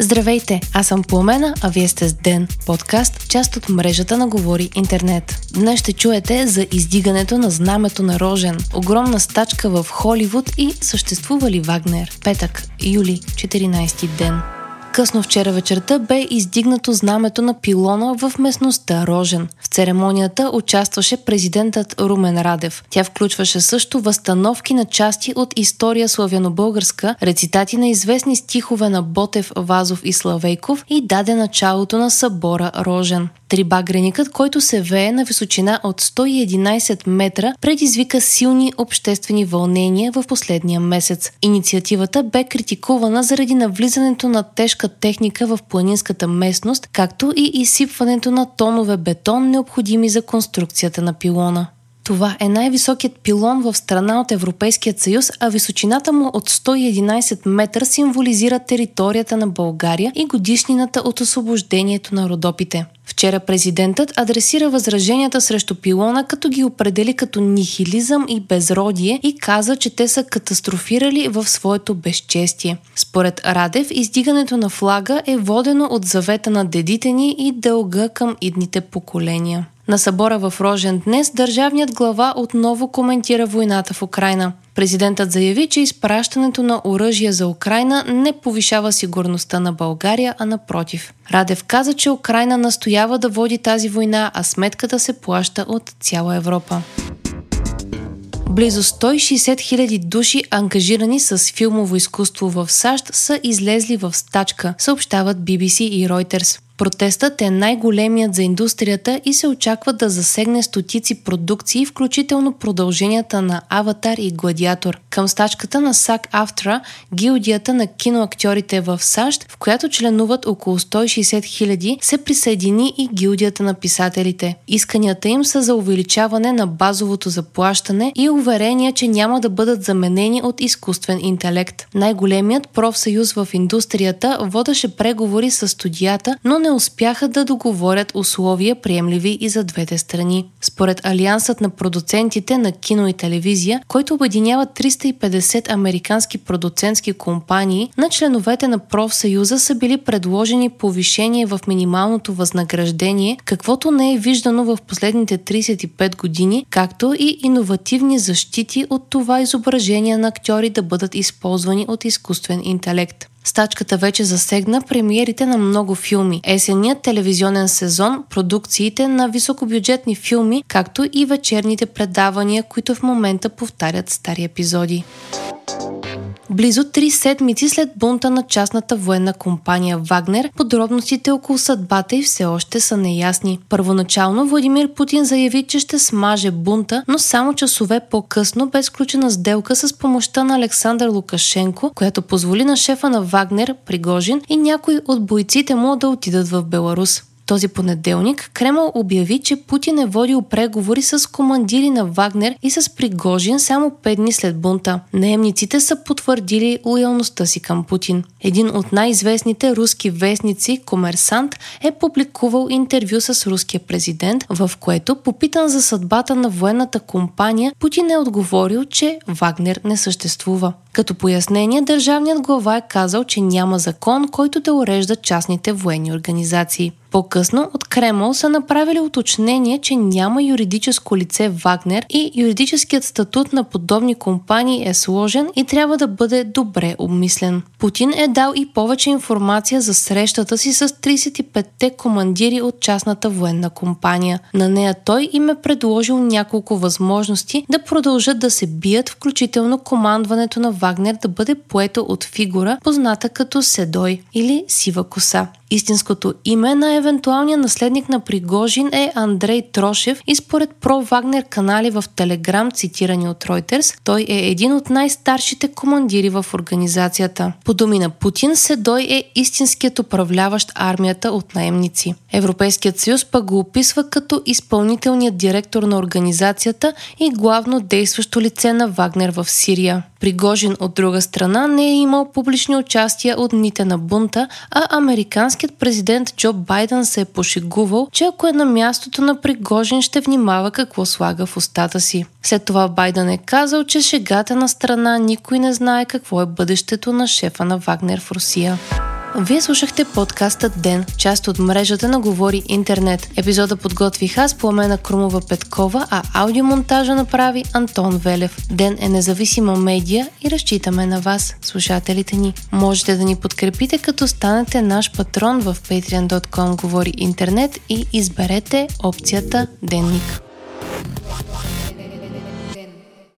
Здравейте, аз съм Пламена, а вие сте с Ден, подкаст, част от мрежата на Говори Интернет. Днес ще чуете за издигането на знамето на Рожен, огромна стачка в Холивуд и съществува ли Вагнер. Петък, юли, 14 ден. Късно вчера вечерта бе издигнато знамето на пилона в местността Рожен. В церемонията участваше президентът Румен Радев. Тя включваше също възстановки на части от история славяно-българска, рецитати на известни стихове на Ботев, Вазов и Славейков и даде началото на събора Рожен. Трибагреникът, който се вее на височина от 111 метра, предизвика силни обществени вълнения в последния месец. Инициативата бе критикувана заради навлизането на тежка техника в планинската местност, както и изсипването на тонове бетон, необходими за конструкцията на пилона. Това е най-високият пилон в страна от Европейския съюз, а височината му от 111 метра символизира територията на България и годишнината от освобождението на Родопите. Вчера президентът адресира възраженията срещу пилона, като ги определи като нихилизъм и безродие и каза, че те са катастрофирали в своето безчестие. Според Радев, издигането на флага е водено от завета на дедите ни и дълга към идните поколения. На събора в Рожен днес държавният глава отново коментира войната в Украйна. Президентът заяви, че изпращането на оръжия за Украйна не повишава сигурността на България, а напротив. Радев каза, че Украйна настоява да води тази война, а сметката се плаща от цяла Европа. Близо 160 000 души, ангажирани с филмово изкуство в САЩ, са излезли в стачка, съобщават BBC и Reuters. Протестът е най-големият за индустрията и се очаква да засегне стотици продукции, включително продълженията на Аватар и Гладиатор. Към стачката на SAG-AFTRA, гилдията на киноактьорите в САЩ, в която членуват около 160 000, се присъедини и гилдията на писателите. Исканията им са за увеличаване на базовото заплащане и уверение, че няма да бъдат заменени от изкуствен интелект. Най-големият профсъюз в индустрията водеше преговори с студията, но не успяха да договорят условия, приемливи и за двете страни. Според Алиансът на продуцентите на кино и телевизия, който обединява 350 американски продуцентски компании, на членовете на профсъюза са били предложени повишение в минималното възнаграждение, каквото не е виждано в последните 35 години, както и иновативни защити от това изображения на актьори да бъдат използвани от изкуствен интелект. Стачката вече засегна премиерите на много филми, есенният телевизионен сезон, продукциите на високобюджетни филми, както и вечерните предавания, които в момента повтарят стари епизоди. Близо 3 седмици след бунта на частната военна компания Вагнер, подробностите около съдбата й все още са неясни. Първоначално Владимир Путин заяви, че ще смаже бунта, но само часове по-късно бе сключена сделка с помощта на Александър Лукашенко, която позволи на шефа на Вагнер, Пригожин, и някои от бойците му да отидат в Беларус. Този понеделник Кремъл обяви, че Путин е водил преговори с командири на Вагнер и с Пригожин само 5 дни след бунта. Наемниците са потвърдили лоялността си към Путин. Един от най-известните руски вестници, Комерсант, е публикувал интервю с руския президент, в което, попитан за съдбата на военната компания, Путин е отговорил, че Вагнер не съществува. Като пояснение, държавният глава е казал, че няма закон, който да урежда частните военни организации. По-късно от Кремъл са направили уточнение, че няма юридическо лице Вагнер и юридическият статут на подобни компании е сложен и трябва да бъде добре обмислен. Путин е дал и повече информация за срещата си с 35-те командири от частната военна компания. На нея той им е предложил няколко възможности да продължат да се бият, включително командването на Вагнер да бъде поето от фигура, позната като Седой или Сива коса. Истинското име на евентуалния наследник на Пригожин е Андрей Трошев и според про-Вагнер канали в Телеграм, цитирани от Reuters, той е един от най-старшите командири в организацията. По думи на Путин, Седой е истинският управляващ армията от наемници. Европейският съюз пък го описва като изпълнителният директор на организацията и главно действащо лице на Вагнер в Сирия. Пригожин, от друга страна, не е имал публични участия от дните на бунта, а американският президент Джо Байдън се е пошегувал, че ако е на мястото на Пригожин, ще внимава какво слага в устата си. След това Байдън е казал, че шегата на страна, никой не знае какво е бъдещето на шефа на Вагнер в Русия. Вие слушахте подкастът Ден, част от мрежата на Говори Интернет. Епизода подготвих аз, Пламена Крумова Петкова, а аудиомонтажа направи Антон Велев. Ден е независима медия и разчитаме на вас, слушателите ни. Можете да ни подкрепите, като станете наш патрон в patreon.com/говори интернет и изберете опцията Денник.